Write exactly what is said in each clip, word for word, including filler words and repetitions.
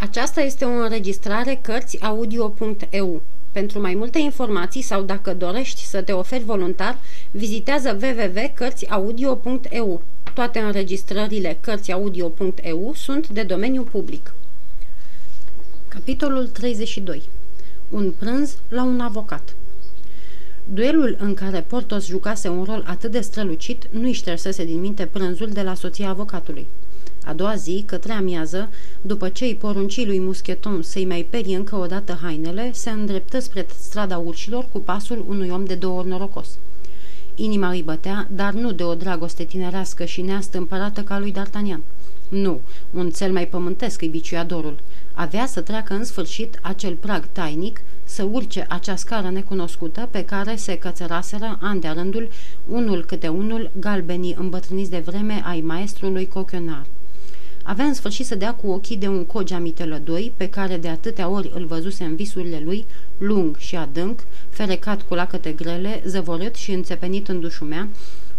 Aceasta este o înregistrare cărți audio punct e u. Pentru mai multe informații sau dacă dorești să te oferi voluntar, vizitează w w w punct cărți audio punct e u. Toate înregistrările cărți audio punct e u sunt de domeniu public. Capitolul treizeci și doi. Un prânz la un avocat. Duelul în care Porthos jucase un rol atât de strălucit nu-i ștersese din minte prânzul de la soția avocatului. A doua zi, către amiază, după ce îi porunci lui Mousqueton să-i mai perie încă o dată hainele, se îndreptă spre strada urșilor cu pasul unui om de două ori norocos. Inima îi bătea, dar nu de o dragoste tinerească și neastâmpărată ca lui D'Artagnan. Nu, un cel mai pământesc îi biciuia dorul. Avea să treacă în sfârșit acel prag tainic, să urce acea scară necunoscută pe care se cățăraseră an de-a rândul, unul câte unul, galbenii îmbătrâniți de vreme ai maestrului Coquenard. Avea în sfârșit să dea cu ochii de un cogeamitelădoi pe care de atâtea ori îl văzuse în visurile lui, lung și adânc, ferecat cu lacăte grele, zăvorât și înțepenit în dușumea,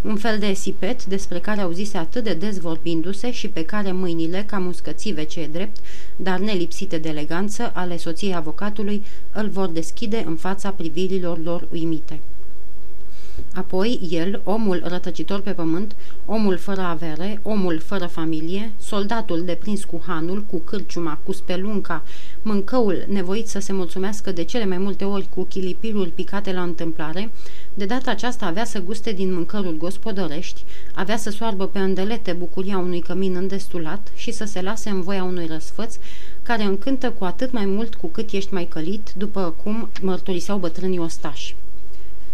un fel de sipet despre care auzise atât de des vorbindu-se și pe care mâinile, cam uscățive ce e drept, dar nelipsite de eleganță, ale soției avocatului, îl vor deschide în fața privirilor lor uimite. Apoi el, omul rătăcitor pe pământ, omul fără avere, omul fără familie, soldatul deprins cu hanul, cu cârciuma, cu spelunca, mâncăul nevoit să se mulțumească de cele mai multe ori cu chilipiruri picate la întâmplare, de data aceasta avea să guste din mâncărul gospodărești, avea să soarbă pe îndelete bucuria unui cămin îndestulat și să se lase în voia unui răsfăț care încântă cu atât mai mult cu cât ești mai călit, după cum mărturiseau bătrânii ostași.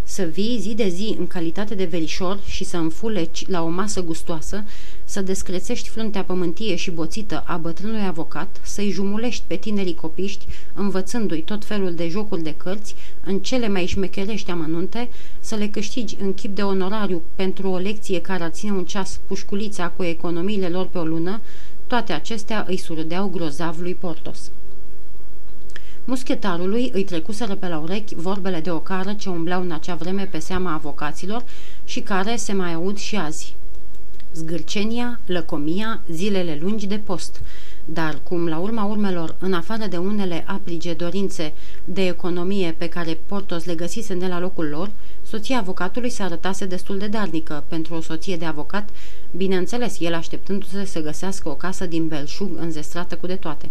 Să vii zi de zi în calitate de verișor și să înfuleci la o masă gustoasă, să descrețești fruntea pământie și boțită a bătrânului avocat, să-i jumulești pe tinerii copiști, învățându-i tot felul de jocuri de cărți, în cele mai șmecherești amănunte, să le câștigi în chip de onorariu pentru o lecție care ar ține un ceas pușculița cu economiile lor pe o lună, toate acestea îi surâdeau grozavului Porthos. Muschetarului îi trecuseră pe la urechi vorbele de ocară ce umblau în acea vreme pe seama avocaților și care se mai aud și azi. Zgârcenia, lăcomia, zilele lungi de post, dar cum la urma urmelor, în afară de unele aprige dorințe de economie pe care Porthos le găsise de la locul lor, soția avocatului se arătase destul de darnică pentru o soție de avocat, bineînțeles el așteptându-se să găsească o casă din belșug înzestrată cu de toate.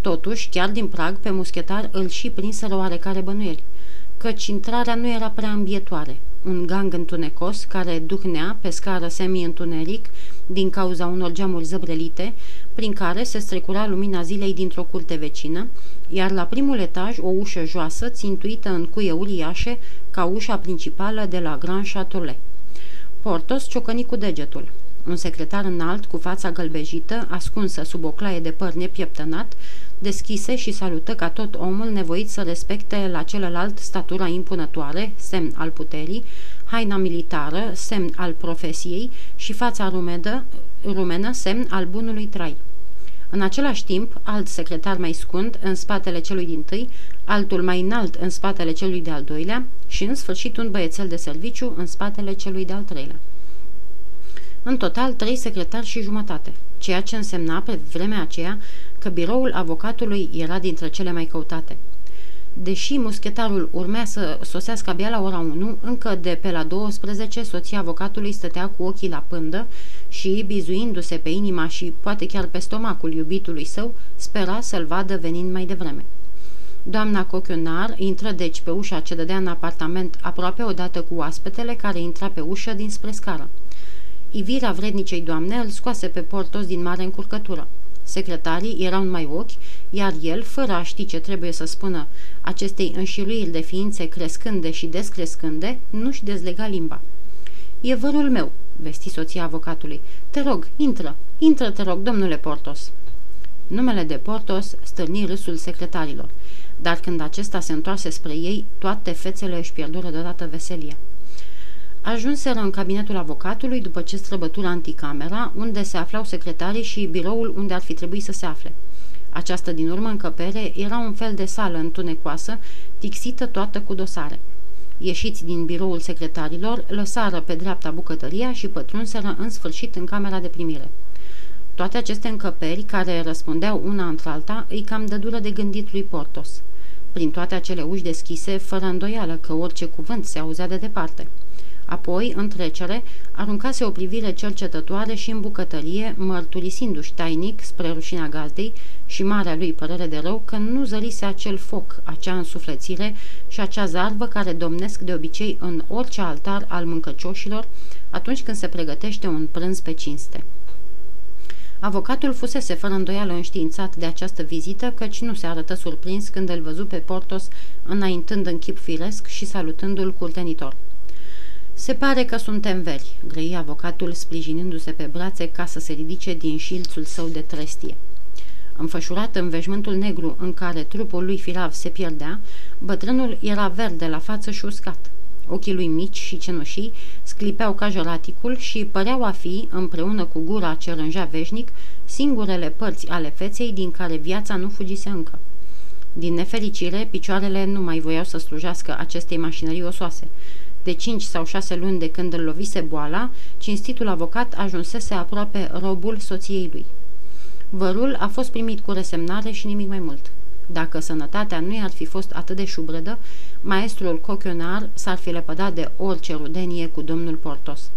Totuși, chiar din prag, pe muschetar îl și prinseră oarecare bănuieli, căci intrarea nu era prea ambietoare. Un gang întunecos, care duhnea pe scară semi-întuneric din cauza unor geamuri zăbrelite, prin care se strecura lumina zilei dintr-o curte vecină, iar la primul etaj o ușă joasă, țintuită în cuie uriașe, ca ușa principală de la Grand Châtelet. Porthos ciocăni cu degetul. Un secretar înalt, cu fața gălbejită, ascunsă sub o claie de păr nepieptănat, deschise și salută ca tot omul nevoit să respecte la celălalt statura impunătoare, semn al puterii, haina militară, semn al profesiei și fața rumedă, rumenă, semn al bunului trai. În același timp, alt secretar mai scund în spatele celui dintâi, altul mai înalt în spatele celui de-al doilea și, în sfârșit, un băiețel de serviciu în spatele celui de-al treilea. În total, trei secretari și jumătate, ceea ce însemna pe vremea aceea că biroul avocatului era dintre cele mai căutate. Deși muschetarul urmea să sosească abia la ora unu, încă de pe la douăsprezece, soția avocatului stătea cu ochii la pândă și, bizuindu-se pe inima și poate chiar pe stomacul iubitului său, spera să-l vadă venind mai devreme. Doamna Coquenard intră deci pe ușa ce dădea în apartament aproape odată cu oaspetele care intra pe ușă dinspre scară. Ivirea vrednicei doamne îl scoase pe Porthos din mare încurcătură. Secretarii erau numai ochi, iar el, fără a ști ce trebuie să spună acestei înșiruiri de ființe crescânde și descrescânde, nu-și dezlega limba. "E vărul meu," vesti soția avocatului. "Te rog, intră, intră, te rog, domnule Porthos." Numele de Porthos stârni râsul secretarilor, dar când acesta se întoarse spre ei, toate fețele își pierdură deodată veselia. Ajunseră în cabinetul avocatului după ce străbătura anticamera, unde se aflau secretarii și biroul unde ar fi trebuit să se afle. Această din urmă încăpere era un fel de sală întunecoasă, tixită toată cu dosare. Ieșiți din biroul secretarilor, lăsară pe dreapta bucătăria și pătrunseră în sfârșit în camera de primire. Toate aceste încăperi, care răspundeau una într-alta, îi cam dădură de gândit lui Portos. Prin toate acele uși deschise, fără îndoială că orice cuvânt se auzea de departe. Apoi, în trecere, aruncase o privire cercetătoare și în bucătărie, mărturisindu-și tainic, spre rușinea gazdei și marea lui părere de rău, că nu zărise acel foc, acea însuflețire și acea zarvă care domnesc de obicei în orice altar al mâncăcioșilor atunci când se pregătește un prânz pe cinste. Avocatul fusese fără îndoială înștiințat de această vizită, căci nu se arătă surprins când îl văzu pe Portos înaintând în chip firesc și salutându-l curtenitor. "Se pare că suntem veri," grăi avocatul, sprijinindu-se pe brațe ca să se ridice din șilțul său de trestie. Înfășurat în veșmântul negru în care trupul lui firav se pierdea, bătrânul era verde la față și uscat. Ochii lui mici și cenușii sclipeau ca jăraticul și păreau a fi, împreună cu gura ce rângea veșnic, singurele părți ale feței din care viața nu fugise încă. Din nefericire, picioarele nu mai voiau să slujească acestei mașinării osoase. De cinci sau șase luni de când îl lovise boala, cinstitul avocat ajunsese aproape robul soției lui. Vărul a fost primit cu resemnare și nimic mai mult. Dacă sănătatea nu i-ar fi fost atât de șubredă, maestrul Coquenard s-ar fi lepădat de orice rudenie cu domnul Portos.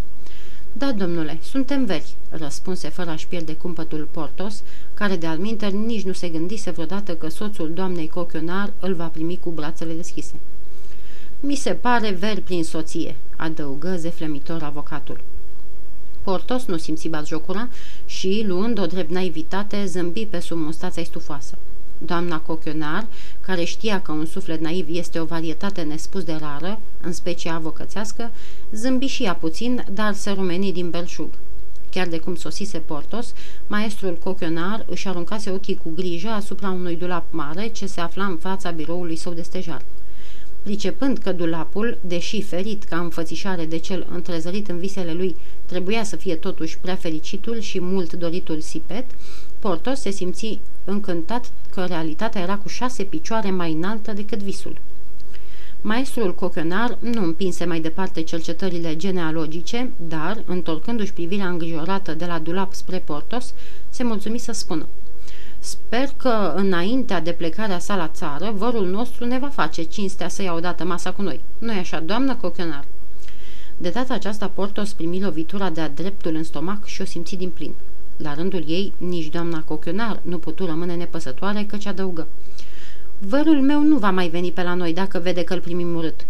"Da, domnule, suntem veri," răspunse fără a-și pierde cumpătul Portos, care de alminteri nici nu se gândise vreodată că soțul doamnei Coquenard îl va primi cu brațele deschise. "Mi se pare veri prin soție," adăugă zeflemitor avocatul. Portos nu simți batjocura și, luând o drept naivitate, zâmbi pe sub mustața stufoasă. Doamna Coquenard, care știa că un suflet naiv este o varietate nespus de rară, în specie avocățească, zâmbi și ea puțin, dar se rumeni din belșug. Chiar de cum sosise Portos, maestrul Coquenard își aruncase ochii cu grijă asupra unui dulap mare ce se afla în fața biroului său de stejar. Pricepând că dulapul, deși ferit ca înfățișare de cel întrezărit în visele lui, trebuia să fie totuși prea fericitul și mult doritul sipet, Portos se simți încântat că realitatea era cu șase picioare mai înaltă decât visul. Maestrul Coquenard nu împinse mai departe cercetările genealogice, dar, întorcându-și privirea îngrijorată de la dulap spre Portos, se mulțumi să spună: "Sper că, înaintea de plecarea sa la țară, vărul nostru ne va face cinstea să ia odată masa cu noi. Nu-i așa, doamnă Coquenard?" De data aceasta, Portos primi lovitura de-a dreptul în stomac și o simți din plin. La rândul ei, nici doamna Coquenard nu putu rămâne nepăsătoare, căci adăugă: "Vărul meu nu va mai veni pe la noi dacă vede că îl primim urât.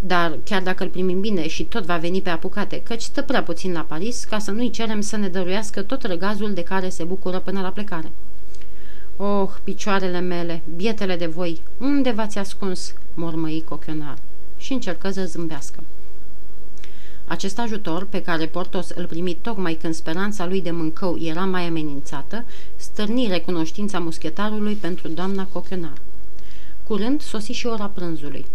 Dar chiar dacă îl primim bine și tot va veni pe apucate, căci stă prea puțin la Paris ca să nu-i cerem să ne dăruiască tot răgazul de care se bucură până la plecare." "Oh, picioarele mele, bietele de voi, unde v-ați ascuns?" mormăi Coquenard și încercă să zâmbească. Acest ajutor, pe care Portos îl primi tocmai când speranța lui de mâncău era mai amenințată, stârni recunoștința muschetarului pentru doamna Coquenard. Curând sosi și ora prânzului.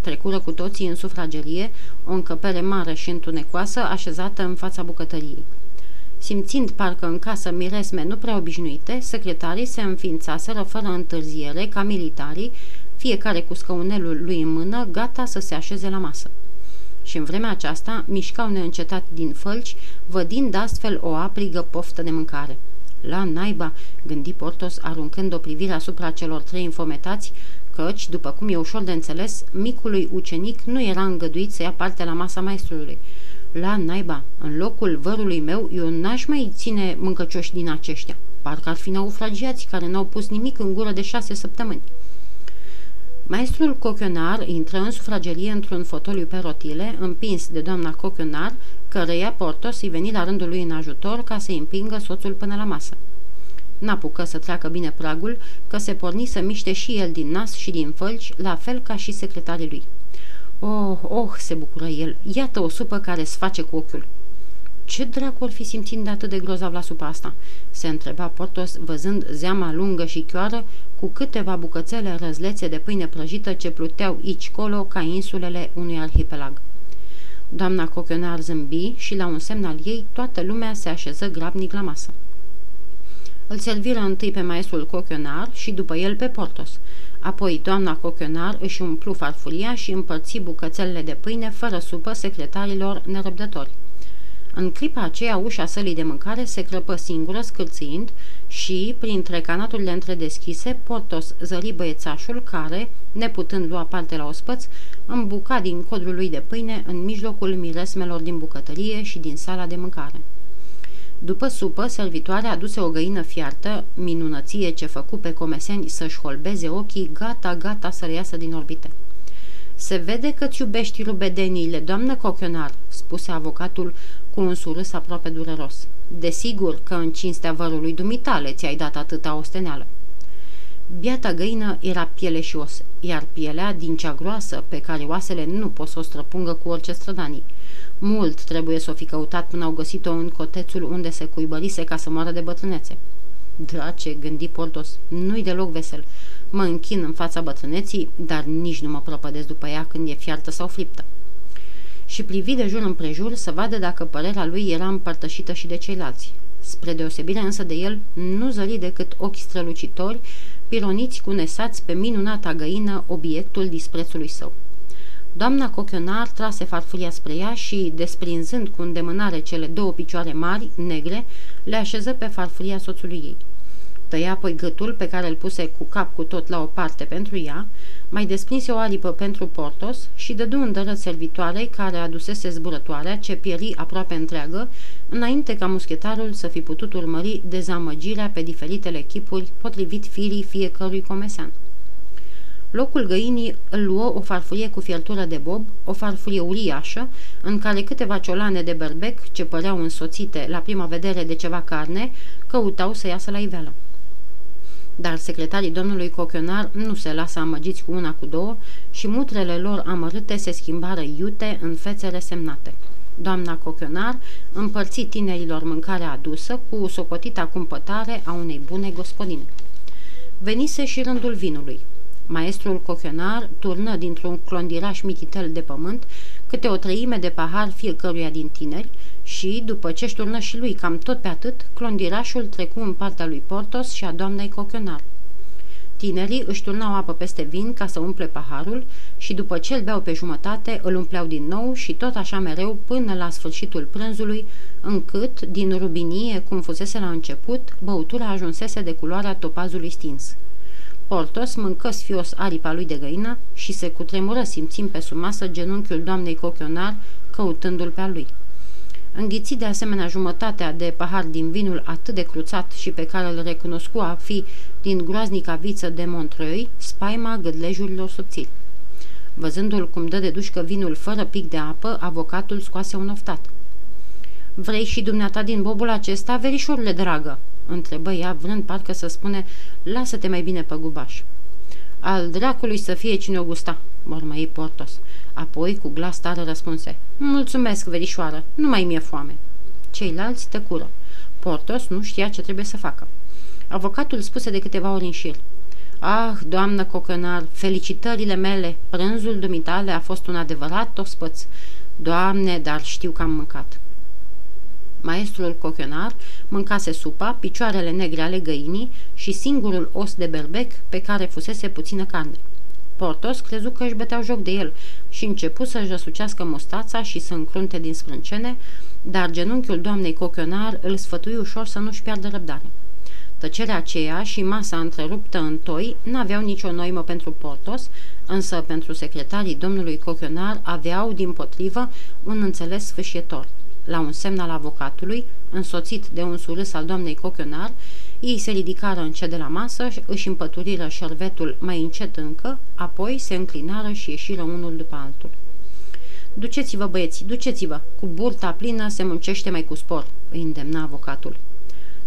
Trecură cu toții în sufragerie, o încăpere mare și întunecoasă așezată în fața bucătăriei. Simțind parcă în casă miresme nu prea obișnuite, secretarii se înființaseră fără întârziere ca militarii, fiecare cu scăunelul lui în mână, gata să se așeze la masă. Și în vremea aceasta mișcau neîncetat din fălci, vădind astfel o aprigă poftă de mâncare. "La naiba," gândi Portos, aruncând o privire asupra celor trei înfometați, căci, după cum e ușor de înțeles, micului ucenic nu era îngăduit să ia parte la masa maestrului. "La naiba, în locul vărului meu, eu n-aș mai ține mâncăcioși din aceștia. Parcă ar fi naufragiați care n-au pus nimic în gură de șase săptămâni." Maestrul Coquenard intră în sufragerie într-un fotoliu pe rotile, împins de doamna Coquenard, căreia Portos îi veni la rândul lui în ajutor ca să-i împingă soțul până la masă. N-apucă să treacă bine pragul, că se porni să miște și el din nas și din fălci, la fel ca și secretarii lui. "Oh, oh," se bucură el, "iată o supă care îți face cu ochiul." "Ce dracu ar fi simțind de atât de grozav la supa asta?" se întreba Portos, văzând zeama lungă și chioară, cu câteva bucățele răzlețe de pâine prăjită ce pluteau aici-colo ca insulele unui arhipelag. Doamna Coquenard zâmbi și, la un semn al ei, toată lumea se așeză grabnic la masă. Îl serviră întâi pe maestrul Coquenard și după el pe Portos. Apoi doamna Coquenard își umplu farfuria și împărți bucățelele de pâine fără supă secretarilor nerăbdători. În clipa aceea, ușa sălii de mâncare se crăpă singură, scârțind, și, printre canaturile întredeschise, Portos zări băiețașul care, neputând lua parte la ospăț, îmbuca din codrul lui de pâine în mijlocul miresmelor din bucătărie și din sala de mâncare. După supă, servitoarea aduse o găină fiartă, minunăție ce făcu pe comeseni să-și holbeze ochii, gata, gata să reiasă din orbite. "Se vede că-ți iubești rubedeniile, doamnă Coquenard," spuse avocatul cu un surâs aproape dureros. "Desigur că în cinstea vărului dumitale ți-ai dat atâta osteneală." Biata găină era piele și os, iar pielea din cea groasă, pe care oasele nu pot să o străpungă cu orice strădanii. Mult trebuie să o fi căutat până au găsit-o în cotețul unde se cuibărise ca să moară de bătrânețe. "Drace," gândi Portos, "nu-i deloc vesel. Mă închin în fața bătrâneții, dar nici nu mă prăpădesc după ea când e fiartă sau friptă." Și privi de jur împrejur să vadă dacă părerea lui era împărtășită și de ceilalți. Spre deosebire însă de el, nu zări decât ochi strălucitori, pironiți cu nesați pe minunata găină, obiectul disprețului său. Doamna Coquenard trase farfuria spre ea și, desprinzând cu îndemânare cele două picioare mari, negre, le așeză pe farfuria soțului ei. Tăia apoi gâtul pe care îl puse cu cap cu tot la o parte pentru ea, mai desprinse o aripă pentru Portos și dădu îndărăt servitoarei care adusese zburătoarea ce pieri aproape întreagă, înainte ca muschetarul să fi putut urmări dezamăgirea pe diferitele chipuri potrivit firii fiecărui comesean. Locul găinii îl luă o farfurie cu fiertură de bob, o farfurie uriașă, în care câteva ciolane de berbec, ce păreau însoțite la prima vedere de ceva carne, căutau să iasă la iveală. Dar secretarii domnului Coquenard nu se lasă amăgiți cu una cu două și mutrele lor amărâte se schimbară iute în fețe resemnate. Doamna Coquenard împărți tinerilor mâncarea adusă cu socotita cumpătare a unei bune gospodine. Venise și rândul vinului. Maestrul Coquenard turnă dintr-un clondiraș mititel de pământ câte o treime de pahar fiecăruia din tineri și, după ce-și turnă și lui cam tot pe atât, clondirașul trecu în partea lui Portos și a doamnei Coquenard. Tinerii își turnau apă peste vin ca să umple paharul și, după ce îl beau pe jumătate, îl umpleau din nou și tot așa mereu până la sfârșitul prânzului, încât, din rubinie, cum fusese la început, băutura ajunsese de culoarea topazului stins. Portos mâncă sfios aripa lui de găină și se cutremură simțind pe sub masă genunchiul doamnei Coquenard căutându-l pe-a lui. Înghiți de asemenea jumătatea de pahar din vinul atât de cruțat și pe care îl recunoscu a fi din groaznica viță de Montreuil, spaima gâdlejurilor subțiri. Văzându-l cum dă de dușcă vinul fără pic de apă, avocatul scoase un oftat. "Vrei și dumneata din bobul acesta, verișorule dragă?" întrebă ea, vrând parcă să spune, "Lasă-te mai bine pe gubaș." "Al dracului să fie cine o gusta," mormăi Portos. Apoi, cu glas tare, răspunse, "Mulțumesc, verișoară, nu mai mi-e foame." Ceilalți tăcură. Portos nu știa ce trebuie să facă. Avocatul spuse de câteva ori în șir, "Ah, doamnă Coquenard, felicitările mele, prânzul dumitale a fost un adevărat ospăț. Doamne, dar știu că am mâncat." Maestrul Coquenard mâncase supa, picioarele negre ale găinii și singurul os de berbec pe care fusese puțină carne. Portos crezu că își băteau joc de el și începu să-și răsucească mustața și să încrunte din sprâncene, dar genunchiul doamnei Coquenard îl sfătui ușor să nu-și piardă răbdare. Tăcerea aceea și masa întreruptă în toi n-aveau nicio noimă pentru Portos, însă pentru secretarii domnului Coquenard aveau, dimpotrivă, un înțeles sfâșietor. La un semn al avocatului, însoțit de un surâs al doamnei Coquenard, ei se ridicară încet de la masă, își împăturiră șervetul mai încet încă, apoi se înclinară și ieșiră unul după altul. "Duceți-vă, băieți, duceți-vă! Cu burta plină se muncește mai cu spor," îi îndemna avocatul.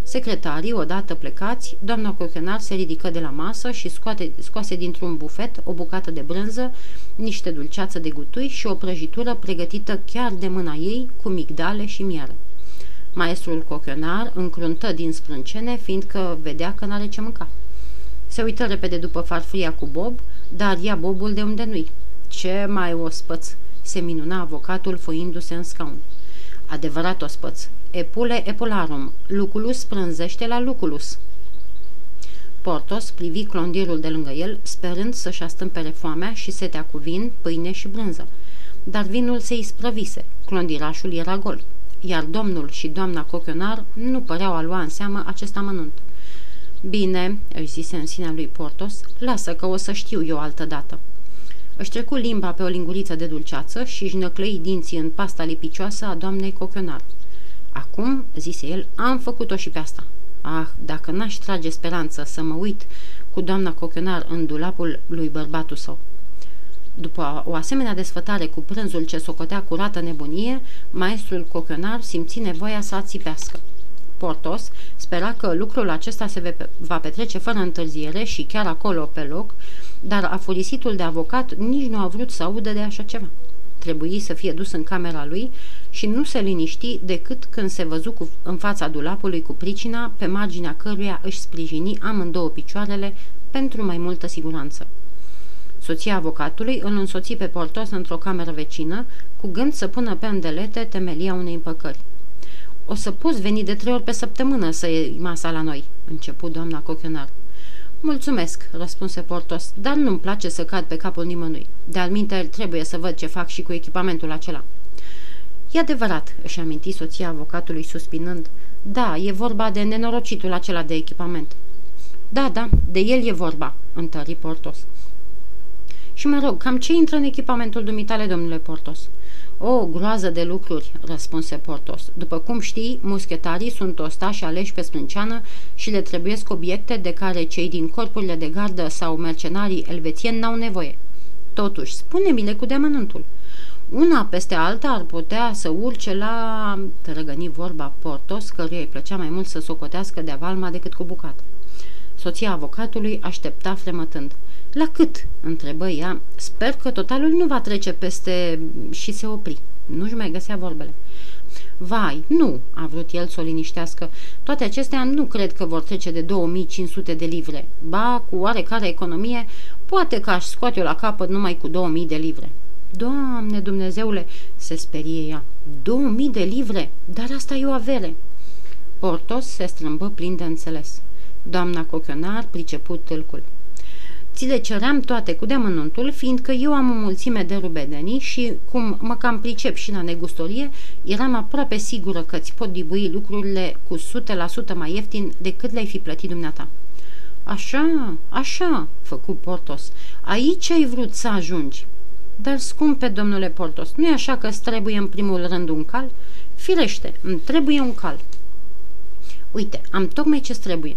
Secretarii, odată plecați, doamna Coquenard se ridică de la masă și scoate, scoase dintr-un bufet o bucată de brânză, niște dulceață de gutui și o prăjitură pregătită chiar de mâna ei cu migdale și miere. Maestrul Coquenard încruntă din sprâncene, fiindcă vedea că n-are ce mânca. Se uită repede după farfuria cu bob, dar ia bobul de unde nu-i. "Ce mai ospăț!" se minuna avocatul, foindu-se în scaun. "Adevărat ospăț! Epule epularum, luculus prânzește la luculus." Portos privi clondirul de lângă el, sperând să-și astâmpere foamea și setea cu vin, pâine și brânză. Dar vinul se isprăvise, clondirașul era gol. iar domnul și doamna Coquenard nu păreau a lua în seamă acest amănunt. Bine, îi zise în sinea lui Portos, lasă că o să știu eu altădată. Își trecu limba pe o linguriță de dulceață și își năclăi dinții în pasta lipicioasă a doamnei Coquenard. Acum, zise el, am făcut-o și pe asta. Ah, dacă n-aș trage speranță să mă uit cu doamna Coquenard în dulapul lui bărbatul său. După o asemenea desfătare cu prânzul ce socotea curată nebunie, maestrul Coquenard simți nevoia să ațipească. Portos spera că lucrul acesta se va petrece fără întârziere și chiar acolo pe loc, dar afurisitul de avocat nici nu a vrut să audă de așa ceva. Trebuie să fie dus în camera lui și nu se liniști decât când se văzu cu, în fața dulapului cu pricina, pe marginea căruia își sprijini amândouă picioarele pentru mai multă siguranță. Soția avocatului îl însoți pe Portos într-o cameră vecină, cu gând să pună pe îndelete temelia unei împăcări. O să poți veni de trei ori pe săptămână să iei masa la noi," începu doamna Coquenard. Mulțumesc," răspunse Portos, dar nu-mi place să cad pe capul nimănui. De-alminteri trebuie să văd ce fac și cu echipamentul acela." E adevărat," își aminti soția avocatului suspinând. Da, e vorba de nenorocitul acela de echipament." Da, da, de el e vorba," întări Portos. Și mă rog, cam ce intră în echipamentul dumitale, domnule Portos?" O groază de lucruri," răspunse Portos. După cum știi, muschetarii sunt ostași aleși pe sprânceană și le trebuiesc obiecte de care cei din corpurile de gardă sau mercenarii elvețieni n-au nevoie. Totuși, spune-mi-le cu deamănuntul. Una peste alta ar putea să urce la... Tărăgăni vorba Portos, căruia îi plăcea mai mult să socotească de avalma decât cu bucată. Soția avocatului aștepta fremătând. La cât?" întrebă ea. Sper că totalul nu va trece peste... și se opri. Nu-și mai găsea vorbele. Vai, nu!" a vrut el să o liniștească. Toate acestea nu cred că vor trece de două mii cinci sute de livre. Ba, cu oarecare economie, poate că aș scoate-o la capăt numai cu două mii de livre." Doamne Dumnezeule!" se sperie ea. două mii de livre? Dar asta e o avere!" Portos se strâmbă plin de înțeles. Doamna Coquenard pricepu tâlcul. Ți le ceream toate cu deamănuntul, fiindcă eu am o mulțime de rubedenii și, cum mă cam pricep și la negustorie, eram aproape sigură că îți pot dibui lucrurile cu sute la sută mai ieftin decât le-ai fi plătit dumneata. Așa, așa, făcu Portos, aici ai vrut să ajungi. Dar, scumpe domnule Portos, nu e așa că îți trebuie în primul rând un cal? Firește, îmi trebuie un cal. Uite, am tocmai ce-ți trebuie.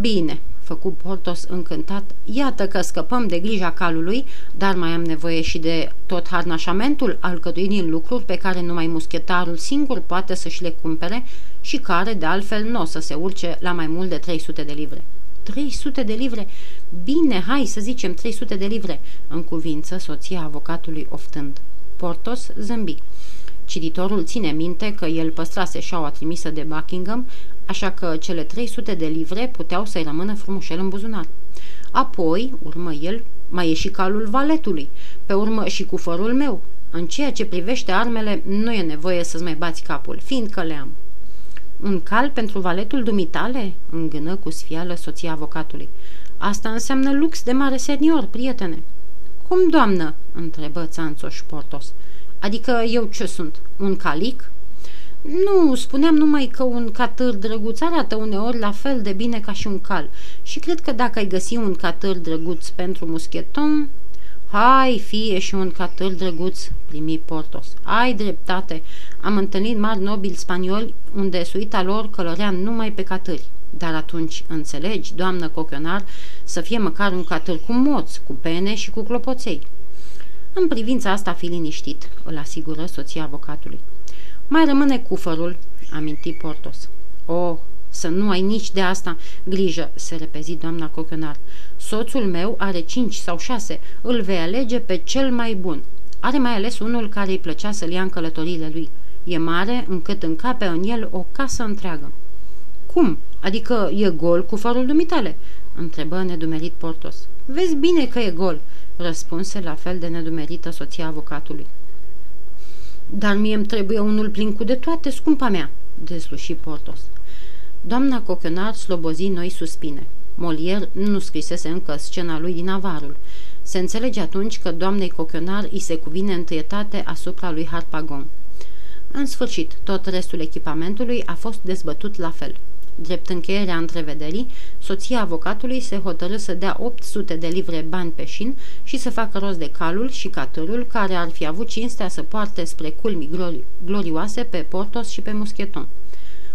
Bine, făcu Portos încântat, iată că scăpăm de grija calului, dar mai am nevoie și de tot harnașamentul alcătuit din lucruri pe care numai muschetarul singur poate să-și le cumpere și care, de altfel, nu o să se urce la mai mult de trei sute de livre. trei sute de livre? Bine, hai să zicem trei sute de livre, în cuvință soția avocatului oftând. Portos zâmbi. Cititorul ține minte că el păstrase șaua trimisă de Buckingham, așa că cele trei sute de livre puteau să-i rămână frumușel în buzunar. Apoi, urmă el, mai e și calul valetului, pe urmă și cufărul meu. În ceea ce privește armele, nu e nevoie să-ți mai bați capul, fiindcă le am. Un cal pentru valetul dumitale? Îngână cu sfială soția avocatului. Asta înseamnă lux de mare senior, prietene. Cum, doamnă? Întrebă țanțoș Portos. Adică eu ce sunt? Un calic? Nu, spuneam numai că un catâr drăguț arată uneori la fel de bine ca și un cal și cred că dacă ai găsi un catâr drăguț pentru muscheton... Hai, fie și un catâr drăguț, primi Portos. Ai dreptate, am întâlnit mari nobili spanioli unde suita lor călărea numai pe catâri. Dar atunci, înțelegi, doamnă Coquenard, să fie măcar un catâr cu moți, cu pene și cu clopoței. În privința asta fi liniștit, îl asigură soția avocatului. Mai rămâne cufărul, aminti Portos. Oh, să nu ai nici de asta grijă, se repezi doamna Coquenard. Soțul meu are cinci sau șase, îl vei alege pe cel mai bun. Are mai ales unul care îi plăcea să-l ia în călătorile lui. E mare încât încape în el o casă întreagă. Cum? Adică e gol cufărul dumitale? Întrebă nedumerit Portos. Vezi bine că e gol, răspunse la fel de nedumerită soția avocatului. Dar mie îmi trebuie unul plin cu de toate, scumpa mea, desluși Portos. Doamna Coquenard slobozi noi suspine. Molière nu scrisese încă scena lui din Avarul. Se înțelege atunci că doamnei Coquenard îi se cuvine întâietate asupra lui Harpagon. În sfârșit, tot restul echipamentului a fost dezbătut la fel. Drept încheierea întrevederii, soția avocatului se hotărâ să dea opt sute de livre bani pe șin și să facă rost de calul și catârul care ar fi avut cinstea să poarte spre culmi glorioase pe Portos și pe Mousqueton.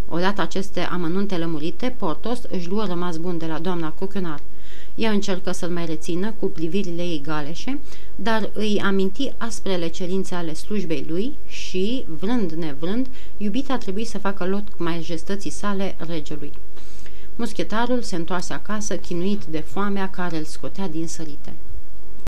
Odată aceste amănunte lămurite, Portos își luă rămas bun de la doamna Coquenard. Ea încercă să-l mai rețină cu privirile ei galeșe, dar îi aminti asprele cerințe ale slujbei lui și, vrând nevrând, iubita trebuie să facă lot cu majestății sale regelui. Muschetarul se întoarse acasă, chinuit de foamea care îl scotea din sărite.